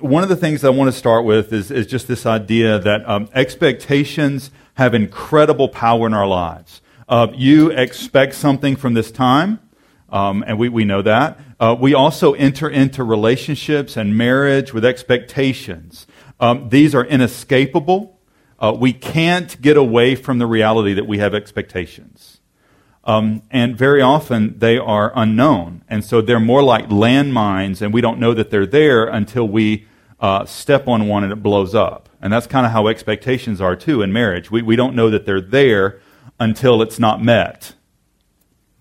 One of the things I want to start with is just this idea that expectations have incredible power in our lives. You expect something from this time, and we know that. We also enter into relationships and marriage with expectations. These are inescapable. We can't get away from the reality that we have expectations. And very often they are unknown. And so they're more like landmines, and we don't know that they're there until we step on one and it blows up. And that's kind of how expectations are, too, in marriage. We don't know that they're there until it's not met.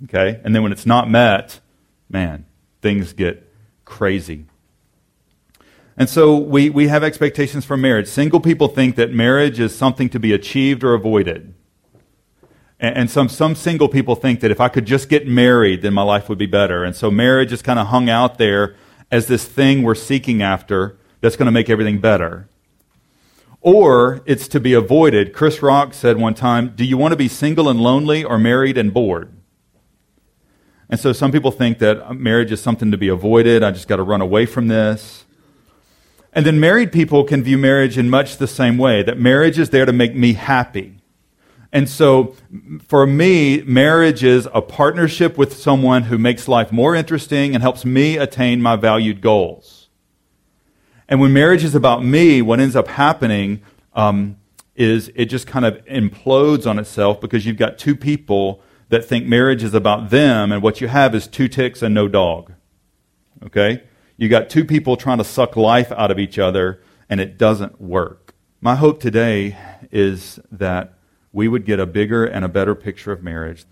Okay? And then when it's not met, man, things get crazy. And so we have expectations for marriage. Single people think that marriage is something to be achieved or avoided. And some single people think that if I could just get married, then my life would be better. And so marriage is kind of hung out there as this thing we're seeking after that's going to make everything better. Or it's to be avoided. Chris Rock said one time, do you want to be single and lonely or married and bored? And so some people think that marriage is something to be avoided. I just got to run away from this. And then married people can view marriage in much the same way, that marriage is there to make me happy. And so for me, marriage is a partnership with someone who makes life more interesting and helps me attain my valued goals. And when marriage is about me, what ends up happening is it just kind of implodes on itself, because you've got two people that think marriage is about them, and what you have is two ticks and no dog. Okay? You got two people trying to suck life out of each other, and it doesn't work. My hope today is that we would get a bigger and a better picture of marriage.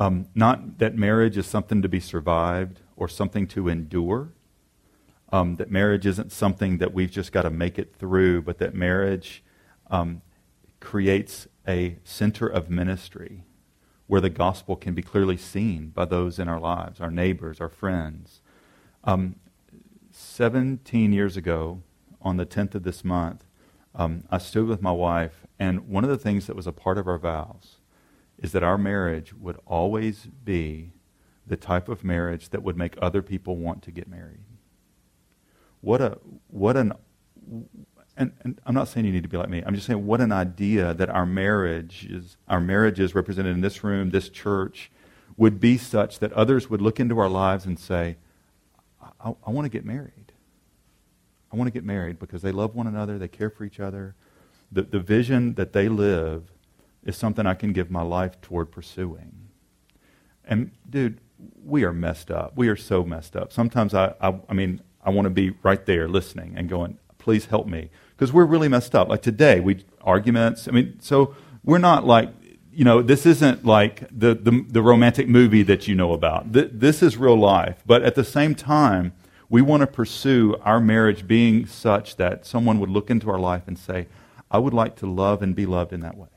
Not that marriage is something to be survived or something to endure. That marriage isn't something that we've just got to make it through, but that marriage creates a center of ministry where the gospel can be clearly seen by those in our lives, our neighbors, our friends. 17 years ago, on the 10th of this month, I stood with my wife, and one of the things that was a part of our vows is that our marriage would always be the type of marriage that would make other people want to get married. And I'm not saying you need to be like me. I'm just saying what an idea that our marriages represented in this room, this church, would be such that others would look into our lives and say, I want to get married. I want to get married because they love one another, they care for each other. The vision that they live is something I can give my life toward pursuing. And, dude, we are messed up. We are so messed up. Sometimes I want to be right there listening and going, please help me. Because we're really messed up. Like today, arguments. I mean, so we're not like, this isn't like the romantic movie that you know about. This is real life. But at the same time, we want to pursue our marriage being such that someone would look into our life and say, I would like to love and be loved in that way.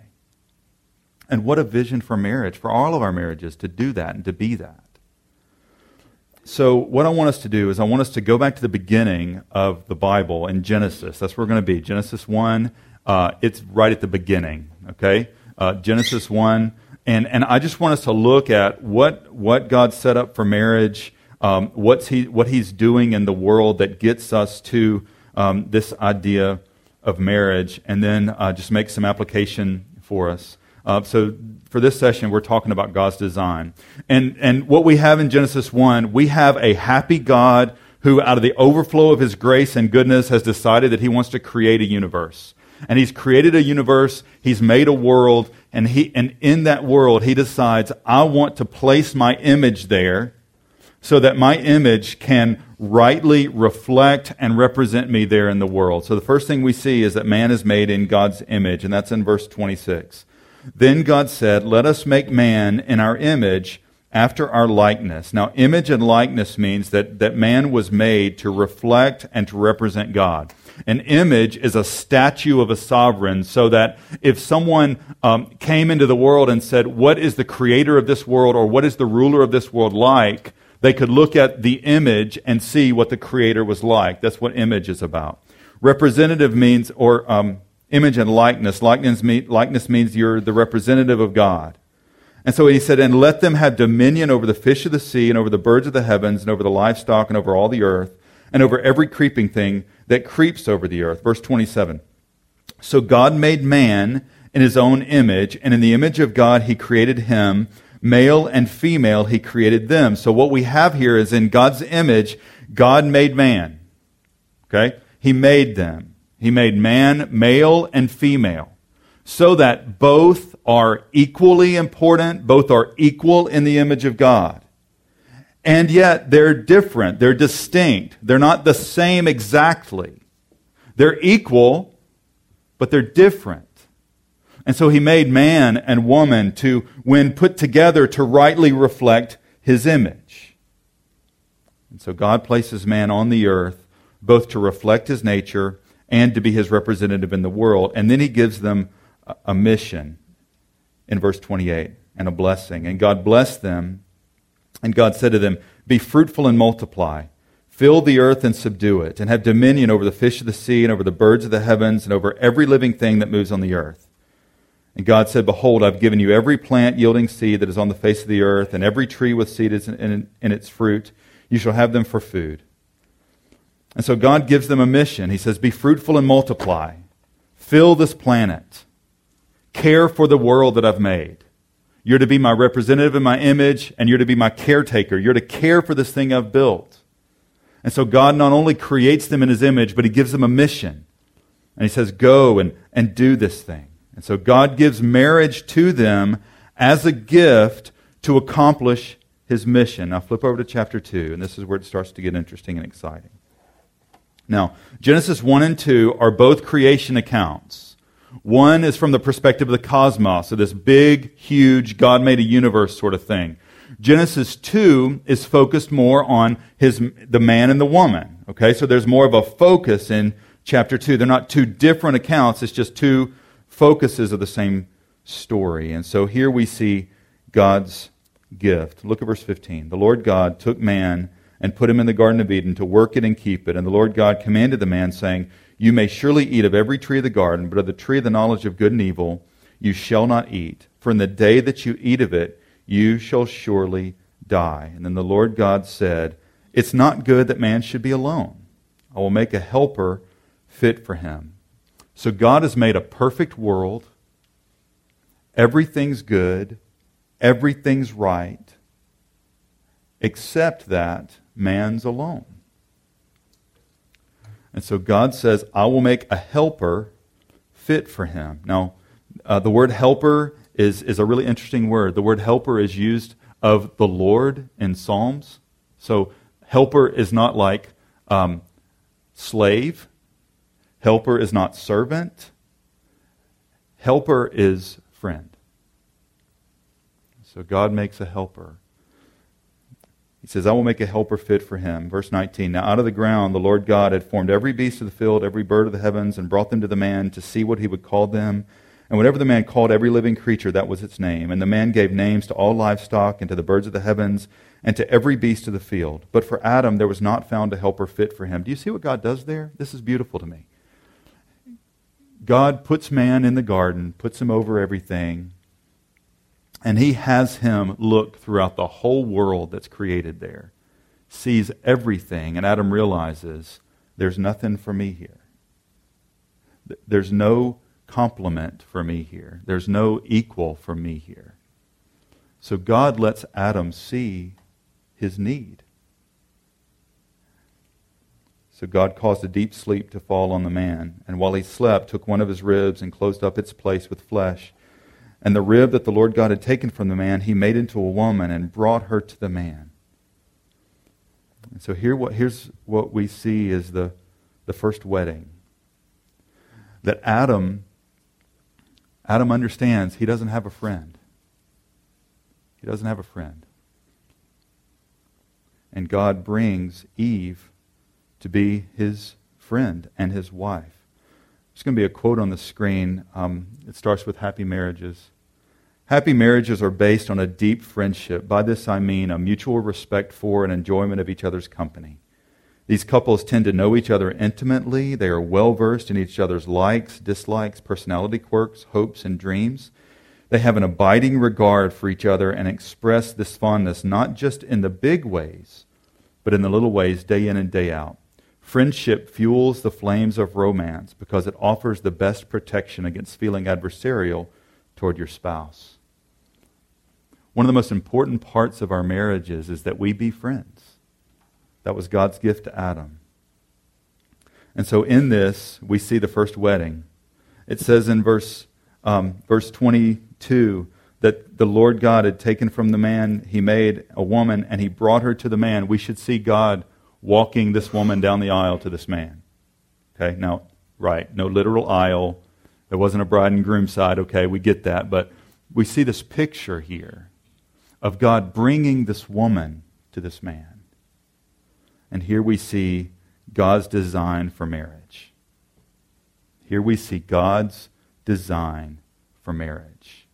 And what a vision for marriage, for all of our marriages, to do that and to be that. So what I want us to do is I want us to go back to the beginning of the Bible in Genesis. That's where we're going to be. Genesis 1, it's right at the beginning, okay? Genesis 1, and I just want us to look at what God set up for marriage, what he's doing in the world that gets us to this idea of marriage, and then just make some application for us. So for this session, we're talking about God's design. And what we have in Genesis 1, we have a happy God who, out of the overflow of his grace and goodness, has decided that he wants to create a universe. And he's created a universe, he's made a world, and in that world, he decides, I want to place my image there so that my image can rightly reflect and represent me there in the world. So the first thing we see is that man is made in God's image, and that's in verse 26. Then God said, let us make man in our image after our likeness. Now, image and likeness means that man was made to reflect and to represent God. An image is a statue of a sovereign, so that if someone came into the world and said, what is the creator of this world, or what is the ruler of this world like, they could look at the image and see what the creator was like. That's what image is about. Representative means, or image and likeness. Likeness means you're the representative of God. And so he said, and let them have dominion over the fish of the sea, and over the birds of the heavens, and over the livestock, and over all the earth, and over every creeping thing that creeps over the earth. Verse 27. So God made man in his own image, and in the image of God he created him. Male and female he created them. So what we have here is, in God's image, God made man. Okay? He made them. He made man, male and female, so that both are equally important, both are equal in the image of God. And yet they're different, they're distinct, they're not the same exactly. They're equal, but they're different. And so he made man and woman to, when put together, to rightly reflect his image. And so God places man on the earth both to reflect his nature and to be his representative in the world. And then he gives them a mission in verse 28 and a blessing. And God blessed them, and God said to them, "Be fruitful and multiply. Fill the earth and subdue it, and have dominion over the fish of the sea and over the birds of the heavens and over every living thing that moves on the earth." And God said, "Behold, I've given you every plant yielding seed that is on the face of the earth, and every tree with seed in its fruit. You shall have them for food." And so God gives them a mission. He says, "Be fruitful and multiply. Fill this planet. Care for the world that I've made. You're to be my representative in my image, and you're to be my caretaker. You're to care for this thing I've built." And so God not only creates them in his image, but he gives them a mission. And he says, "Go and do this thing." And so God gives marriage to them as a gift to accomplish his mission. Now flip over to chapter 2, and this is where it starts to get interesting and exciting. Now, Genesis 1 and 2 are both creation accounts. One is from the perspective of the cosmos, so this big, huge, God made a universe sort of thing. Genesis 2 is focused more on the man and the woman. Okay, so there's more of a focus in chapter 2. They're not two different accounts, it's just two focuses of the same story. And so here we see God's gift. Look at verse 15. The Lord God took man and put him in the Garden of Eden to work it and keep it. And the Lord God commanded the man, saying, "You may surely eat of every tree of the garden, but of the tree of the knowledge of good and evil you shall not eat. For in the day that you eat of it, you shall surely die." And then the Lord God said, "It's not good that man should be alone. I will make a helper fit for him." So God has made a perfect world. Everything's good. Everything's right. Except that man's alone. And so God says, "I will make a helper fit for him." Now, the word helper is a really interesting word. The word helper is used of the Lord in Psalms. So helper is not like slave. Helper is not servant. Helper is friend. So God makes a helper. He says, "I will make a helper fit for him." Verse 19, "Now out of the ground the Lord God had formed every beast of the field, every bird of the heavens, and brought them to the man to see what he would call them. And whatever the man called every living creature, that was its name. And the man gave names to all livestock and to the birds of the heavens and to every beast of the field. But for Adam there was not found a helper fit for him." Do you see what God does there? This is beautiful to me. God puts man in the garden, puts him over everything, and he has him look throughout the whole world that's created there, sees everything, and Adam realizes, there's nothing for me here. There's no complement for me here. There's no equal for me here. So God lets Adam see his need. So God caused a deep sleep to fall on the man, and while he slept, took one of his ribs and closed up its place with flesh. And the rib that the Lord God had taken from the man, he made into a woman and brought her to the man. And so here's what we see is the first wedding. That Adam understands he doesn't have a friend. He doesn't have a friend. And God brings Eve to be his friend and his wife. There's going to be a quote on the screen. It starts with "Happy marriages. Happy marriages are based on a deep friendship. By this I mean a mutual respect for and enjoyment of each other's company. These couples tend to know each other intimately. They are well-versed in each other's likes, dislikes, personality quirks, hopes, and dreams. They have an abiding regard for each other and express this fondness not just in the big ways, but in the little ways day in and day out. Friendship fuels the flames of romance because it offers the best protection against feeling adversarial toward your spouse. One of the most important parts of our marriages is that we be friends. That was God's gift to Adam. And so in this, we see the first wedding. It says in verse 22 that the Lord God had taken from the man, he made a woman, and he brought her to the man. We should see God walking this woman down the aisle to this man. Okay, now, right, no literal aisle. There wasn't a bride and groom side. Okay, we get that. But we see this picture here of God bringing this woman to this man. And here we see God's design for marriage. Here we see God's design for marriage.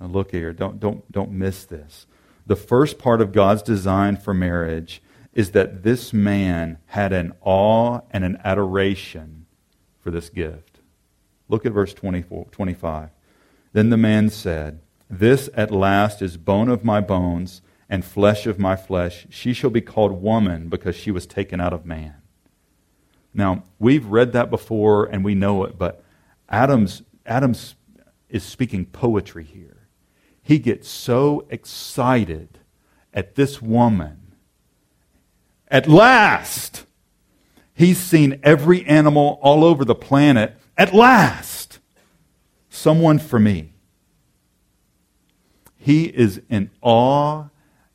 Now look here, don't miss this. The first part of God's design for marriage is that this man had an awe and an adoration for this gift. Look at verse 25. Then the man said, "This at last is bone of my bones and flesh of my flesh. She shall be called woman because she was taken out of man." Now, we've read that before and we know it, but Adam's is speaking poetry here. He gets so excited at this woman. At last, he's seen every animal all over the planet. At last, someone for me. He is in awe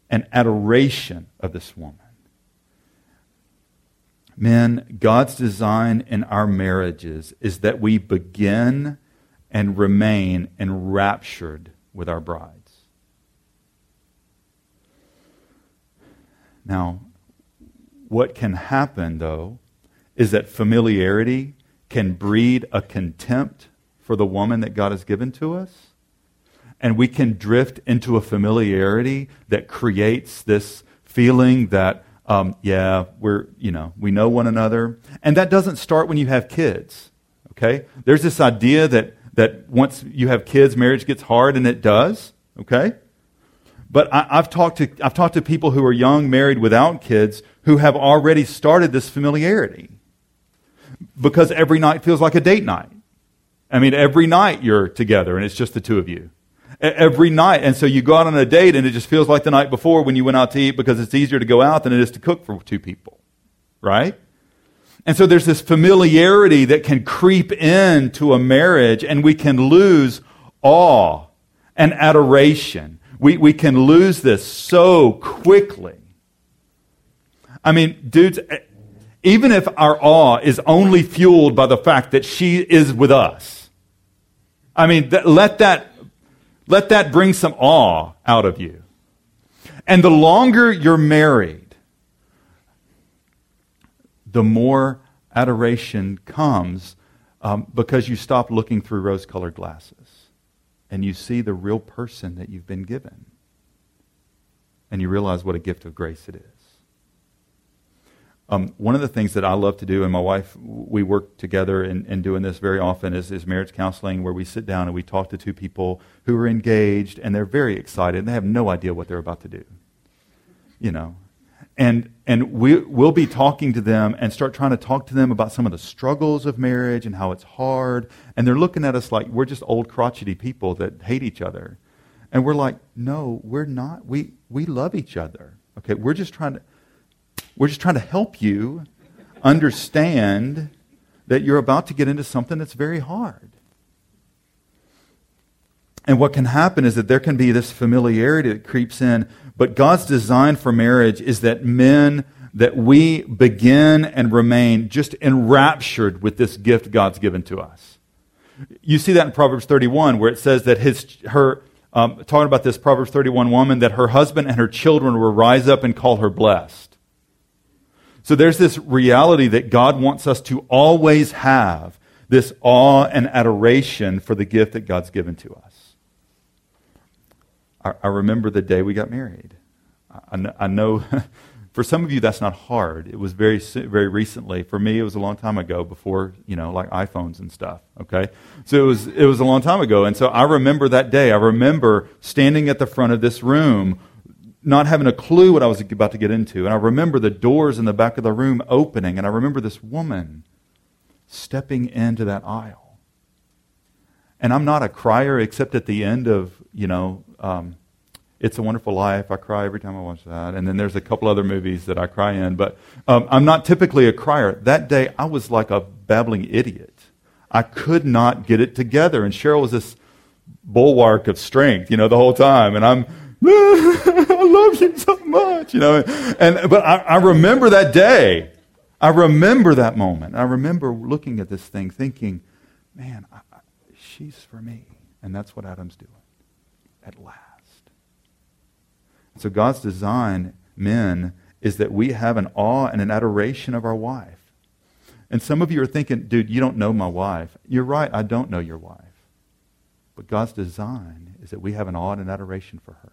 and adoration of this woman. Men, God's design in our marriages is that we begin and remain enraptured with our brides. Now, what can happen, though, is that familiarity can breed a contempt for the woman that God has given to us. And we can drift into a familiarity that creates this feeling that, we know one another. And that doesn't start when you have kids, okay? There's this idea that once you have kids, marriage gets hard, and it does, okay? But I've talked to people who are young, married, without kids, who have already started this familiarity because every night feels like a date night. I mean, every night you're together and it's just the two of you. Every night. And so you go out on a date and it just feels like the night before when you went out to eat because it's easier to go out than it is to cook for two people, right? And so there's this familiarity that can creep into a marriage and we can lose awe and adoration. We can lose this so quickly. I mean, dudes, even if our awe is only fueled by the fact that she is with us, I mean, let that bring some awe out of you. And the longer you're married, the more adoration comes because you stop looking through rose-colored glasses. And you see the real person that you've been given. And you realize what a gift of grace it is. One of the things that I love to do, and my wife, we work together in doing this very often, is marriage counseling, where we sit down and we talk to two people who are engaged, and they're very excited, and they have no idea what they're about to do. You know? And we'll be talking to them and start trying to talk to them about some of the struggles of marriage and how it's hard. And they're looking at us like we're just old crotchety people that hate each other. And we're like, no, we're not. We love each other. Okay, we're just trying to help you understand that you're about to get into something that's very hard. And what can happen is that there can be this familiarity that creeps in. But God's design for marriage is that men, that we begin and remain just enraptured with this gift God's given to us. You see that in Proverbs 31, where it says that talking about this Proverbs 31 woman, that her husband and her children will rise up and call her blessed. So there's this reality that God wants us to always have this awe and adoration for the gift that God's given to us. I remember the day we got married. I know for some of you that's not hard. It was very, very recently. For me, it was a long time ago, before, like iPhones and stuff, okay? So it was a long time ago. And so I remember that day. I remember standing at the front of this room, not having a clue what I was about to get into. And I remember the doors in the back of the room opening, and I remember this woman stepping into that aisle. And I'm not a crier, except at the end of, It's a Wonderful Life. I cry every time I watch that. And then there's a couple other movies that I cry in. But I'm not typically a crier. That day, I was like a babbling idiot. I could not get it together. And Cheryl was this bulwark of strength, the whole time. And I'm, I love you so much, But I remember that day. I remember that moment. I remember looking at this thing thinking, man, she's for me. And that's what Adam's doing at last. So God's design, men, is that we have an awe and an adoration of our wife. And some of you are thinking, dude, you don't know my wife. You're right, I don't know your wife. But God's design is that we have an awe and an adoration for her.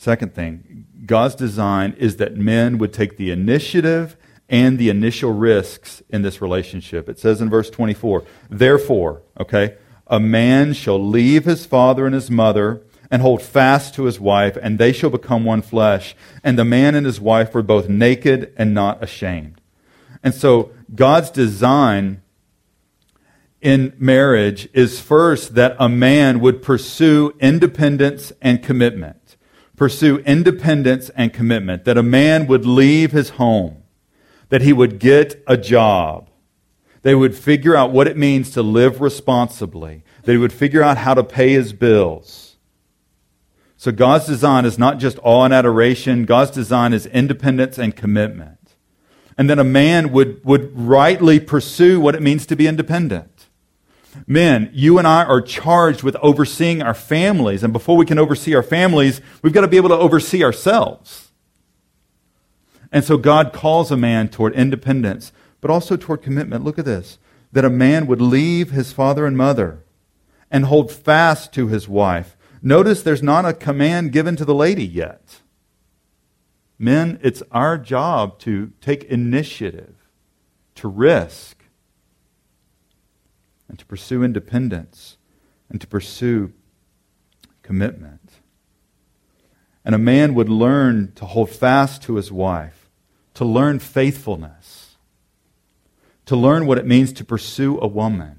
Second thing, God's design is that men would take the initiative and the initial risks in this relationship. It says in verse 24, therefore, a man shall leave his father and his mother and hold fast to his wife, and they shall become one flesh. And the man and his wife were both naked and not ashamed. And so God's design in marriage is first that a man would pursue independence and commitment. Pursue independence and commitment. That a man would leave his home. That he would get a job. They would figure out what it means to live responsibly. They would figure out how to pay his bills. So God's design is not just awe and adoration. God's design is independence and commitment. And then a man would rightly pursue what it means to be independent. Men, you and I are charged with overseeing our families. And before we can oversee our families, we've got to be able to oversee ourselves. And so God calls a man toward independence, but also toward commitment. Look at this, that a man would leave his father and mother and hold fast to his wife. Notice there's not a command given to the lady yet. Men, it's our job to take initiative, to risk, and to pursue independence, and to pursue commitment. And a man would learn to hold fast to his wife, to learn faithfulness, to learn what it means to pursue a woman.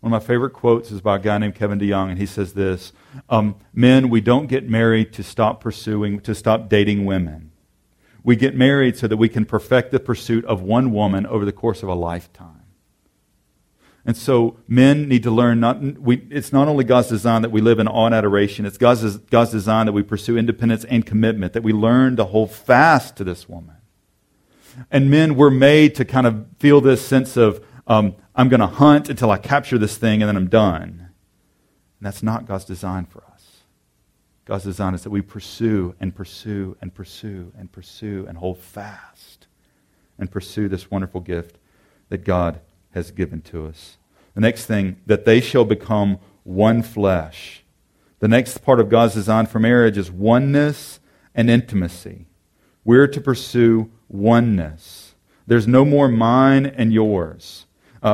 One of my favorite quotes is by a guy named Kevin DeYoung, and he says this, men, we don't get married to stop dating women. We get married so that we can perfect the pursuit of one woman over the course of a lifetime. And so men need to learn, it's not only God's design that we live in awe and adoration, it's God's design that we pursue independence and commitment, that we learn to hold fast to this woman. And men were made to kind of feel this sense of, I'm going to hunt until I capture this thing and then I'm done. And that's not God's design for us. God's design is that we pursue and pursue and pursue and pursue and hold fast and pursue this wonderful gift that God has given to us. The next thing, that they shall become one flesh. The next part of God's design for marriage is oneness and intimacy. We're to pursue oneness. There's no more mine and yours.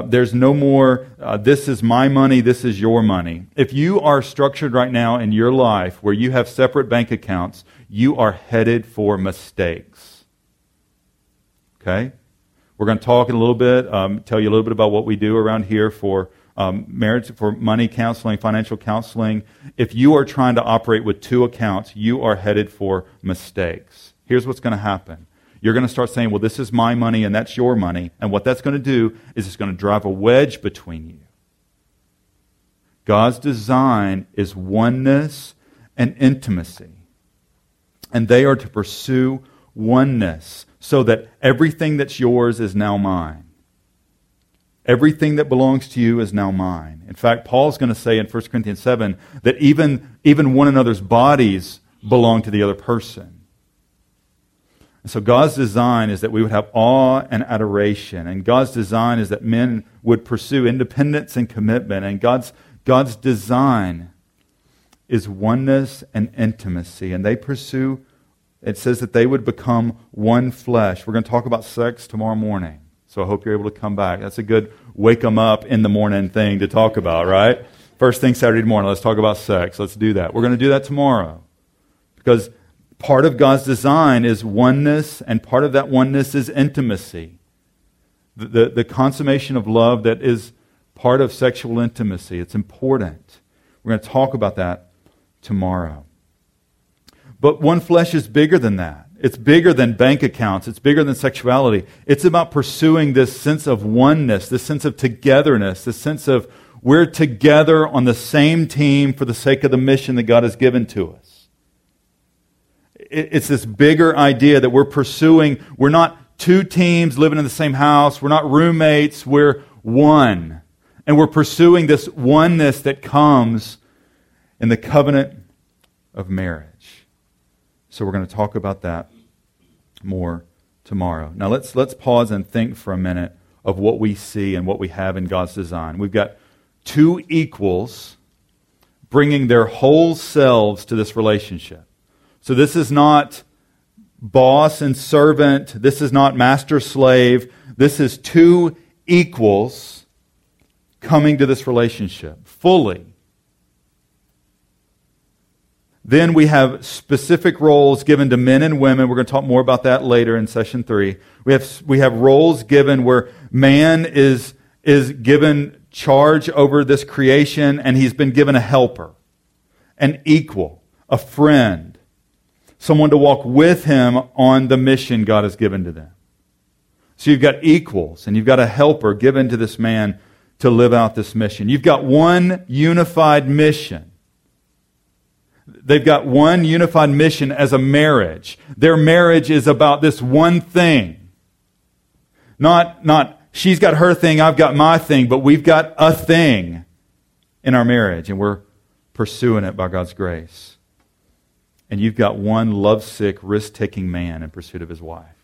There's no more, this is my money, this is your money. If you are structured right now in your life where you have separate bank accounts, you are headed for mistakes. Okay? We're going to talk in a little bit, tell you a little bit about what we do around here for marriage, for money counseling, financial counseling. If you are trying to operate with two accounts, you are headed for mistakes. Here's what's going to happen. You're going to start saying, well, this is my money and that's your money. And what that's going to do is it's going to drive a wedge between you. God's design is oneness and intimacy. And they are to pursue oneness so that everything that's yours is now mine. Everything that belongs to you is now mine. In fact, Paul's going to say in 1 Corinthians 7 that even one another's bodies belong to the other person. And so God's design is that we would have awe and adoration. And God's design is that men would pursue independence and commitment. And God's design is oneness and intimacy. And they pursue, it says that they would become one flesh. We're going to talk about sex tomorrow morning. So I hope you're able to come back. That's a good wake 'em up in the morning thing to talk about, right? First thing Saturday morning, let's talk about sex. Let's do that. We're going to do that tomorrow. Because part of God's design is oneness, and part of that oneness is intimacy. The consummation of love that is part of sexual intimacy. It's important. We're going to talk about that tomorrow. But one flesh is bigger than that. It's bigger than bank accounts. It's bigger than sexuality. It's about pursuing this sense of oneness, this sense of togetherness, this sense of we're together on the same team for the sake of the mission that God has given to us. It's this bigger idea that we're pursuing. We're not two teams living in the same house. We're not roommates. We're one. And we're pursuing this oneness that comes in the covenant of marriage. So we're going to talk about that more tomorrow. Now let's pause and think for a minute of what we see and what we have in God's design. We've got two equals bringing their whole selves to this relationship. So this is not boss and servant. This is not master-slave. This is two equals coming to this relationship fully. Then we have specific roles given to men and women. We're going to talk more about that later in session 3. We have roles given where man is given charge over this creation, and he's been given a helper, an equal, a friend, someone to walk with him on the mission God has given to them. So you've got equals, and you've got a helper given to this man to live out this mission. You've got one unified mission. They've got one unified mission as a marriage. Their marriage is about this one thing. Not she's got her thing, I've got my thing, but we've got a thing in our marriage, and we're pursuing it by God's grace. And you've got one lovesick, risk-taking man in pursuit of his wife.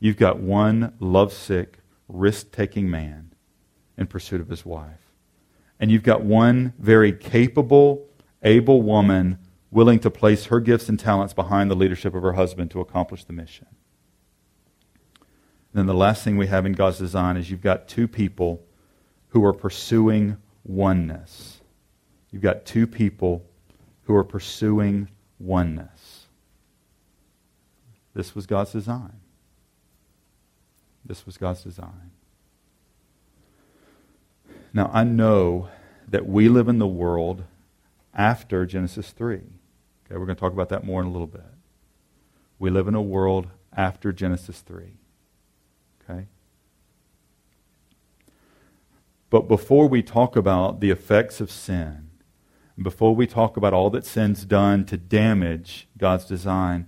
You've got one lovesick, risk-taking man in pursuit of his wife. And you've got one very capable, able woman willing to place her gifts and talents behind the leadership of her husband to accomplish the mission. And then the last thing we have in God's design is you've got two people who are pursuing oneness. You've got two people who are pursuing oneness. This was God's design. This was God's design. Now, I know that we live in the world after Genesis 3. Okay, we're going to talk about that more in a little bit. We live in a world after Genesis 3. Okay? But before we talk about the effects of sin, before we talk about all that sin's done to damage God's design,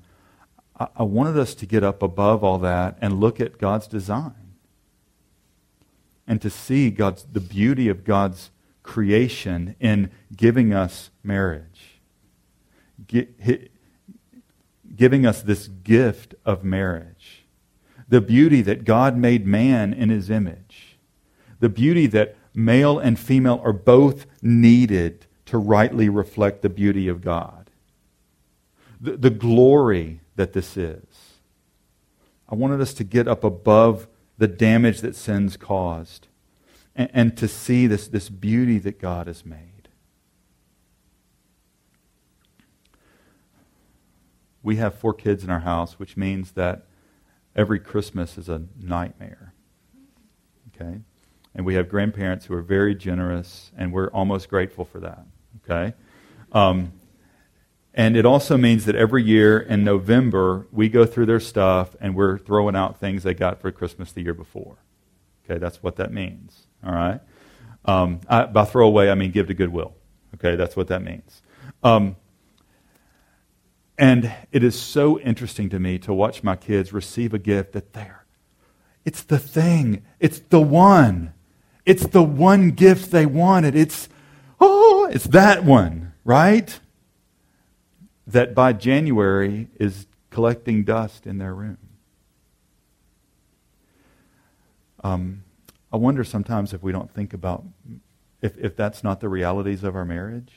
I wanted us to get up above all that and look at God's design and to see the beauty of God's creation in giving us marriage, giving us this gift of marriage, the beauty that God made man in His image, the beauty that male and female are both needed to rightly reflect the beauty of God, the glory that this is. I wanted us to get up above the damage that sin's caused and to see this beauty that God has made. We have 4 kids in our house, which means that every Christmas is a nightmare. Okay? And we have grandparents who are very generous, and we're almost grateful for that. Okay? And it also means that every year in November, we go through their stuff, and we're throwing out things they got for Christmas the year before. Okay, that's what that means. All right. By throw away, I mean give to Goodwill. Okay, that's what that means. And it is so interesting to me to watch my kids receive a gift that it's the thing. It's the one. It's the one gift they wanted. It's that one, right? That by January is collecting dust in their room. I wonder sometimes if we don't think about if that's not the realities of our marriage.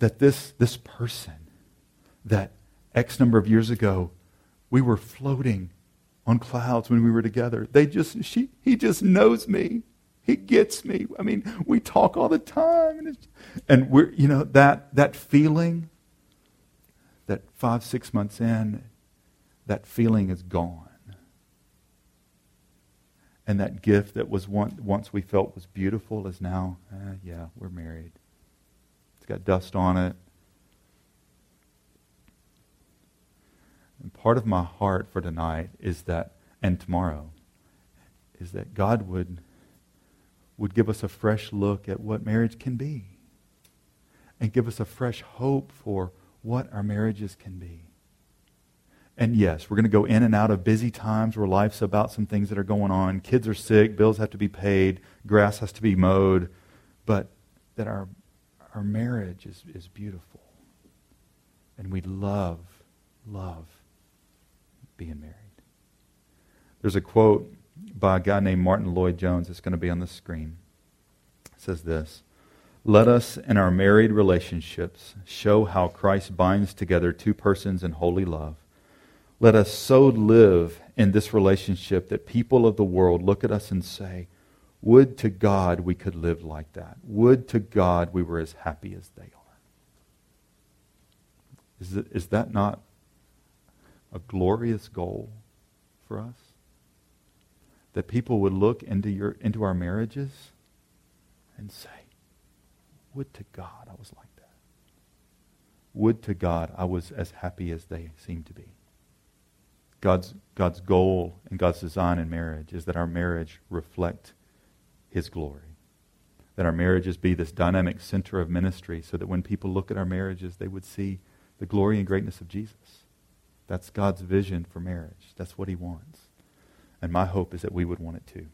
That this person that X number of years ago we were floating on clouds when we were together. He just knows me. He gets me. I mean, we talk all the time. And we're, you know, that feeling, that 5-6 months in, that feeling is gone. And that gift that was once we felt was beautiful is now, yeah, we're married. It's got dust on it. And part of my heart for tonight is that, and tomorrow, is that God would give us a fresh look at what marriage can be and give us a fresh hope for what our marriages can be. And yes, we're going to go in and out of busy times where life's about some things that are going on. Kids are sick, bills have to be paid, grass has to be mowed, but that our marriage is beautiful. And we love being married. There's a quote by a guy named Martin Lloyd-Jones that's going to be on the screen. It says this: "Let us in our married relationships show how Christ binds together two persons in holy love. Let us so live in this relationship that people of the world look at us and say, 'Would to God we could live like that. Would to God we were as happy as they are.'" Is that not a glorious goal for us? That people would look into our marriages and say, "Would to God I was like that. Would to God I was as happy as they seem to be." God's goal and God's design in marriage is that our marriage reflect His glory. That our marriages be this dynamic center of ministry so that when people look at our marriages, they would see the glory and greatness of Jesus. That's God's vision for marriage. That's what He wants. And my hope is that we would want it too.